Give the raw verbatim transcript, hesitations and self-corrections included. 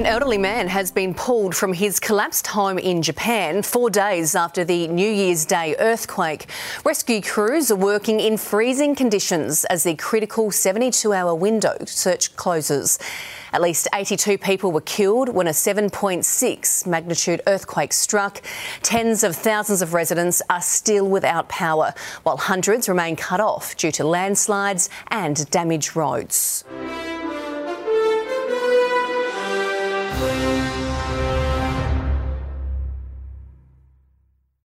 An elderly man has been pulled from his collapsed home in Japan four days after the New Year's Day earthquake. Rescue crews are working in freezing conditions as the critical seventy-two hour window search closes. At least eighty-two people were killed when a seven point six magnitude earthquake struck. Tens of thousands of residents are still without power, while hundreds remain cut off due to landslides and damaged roads.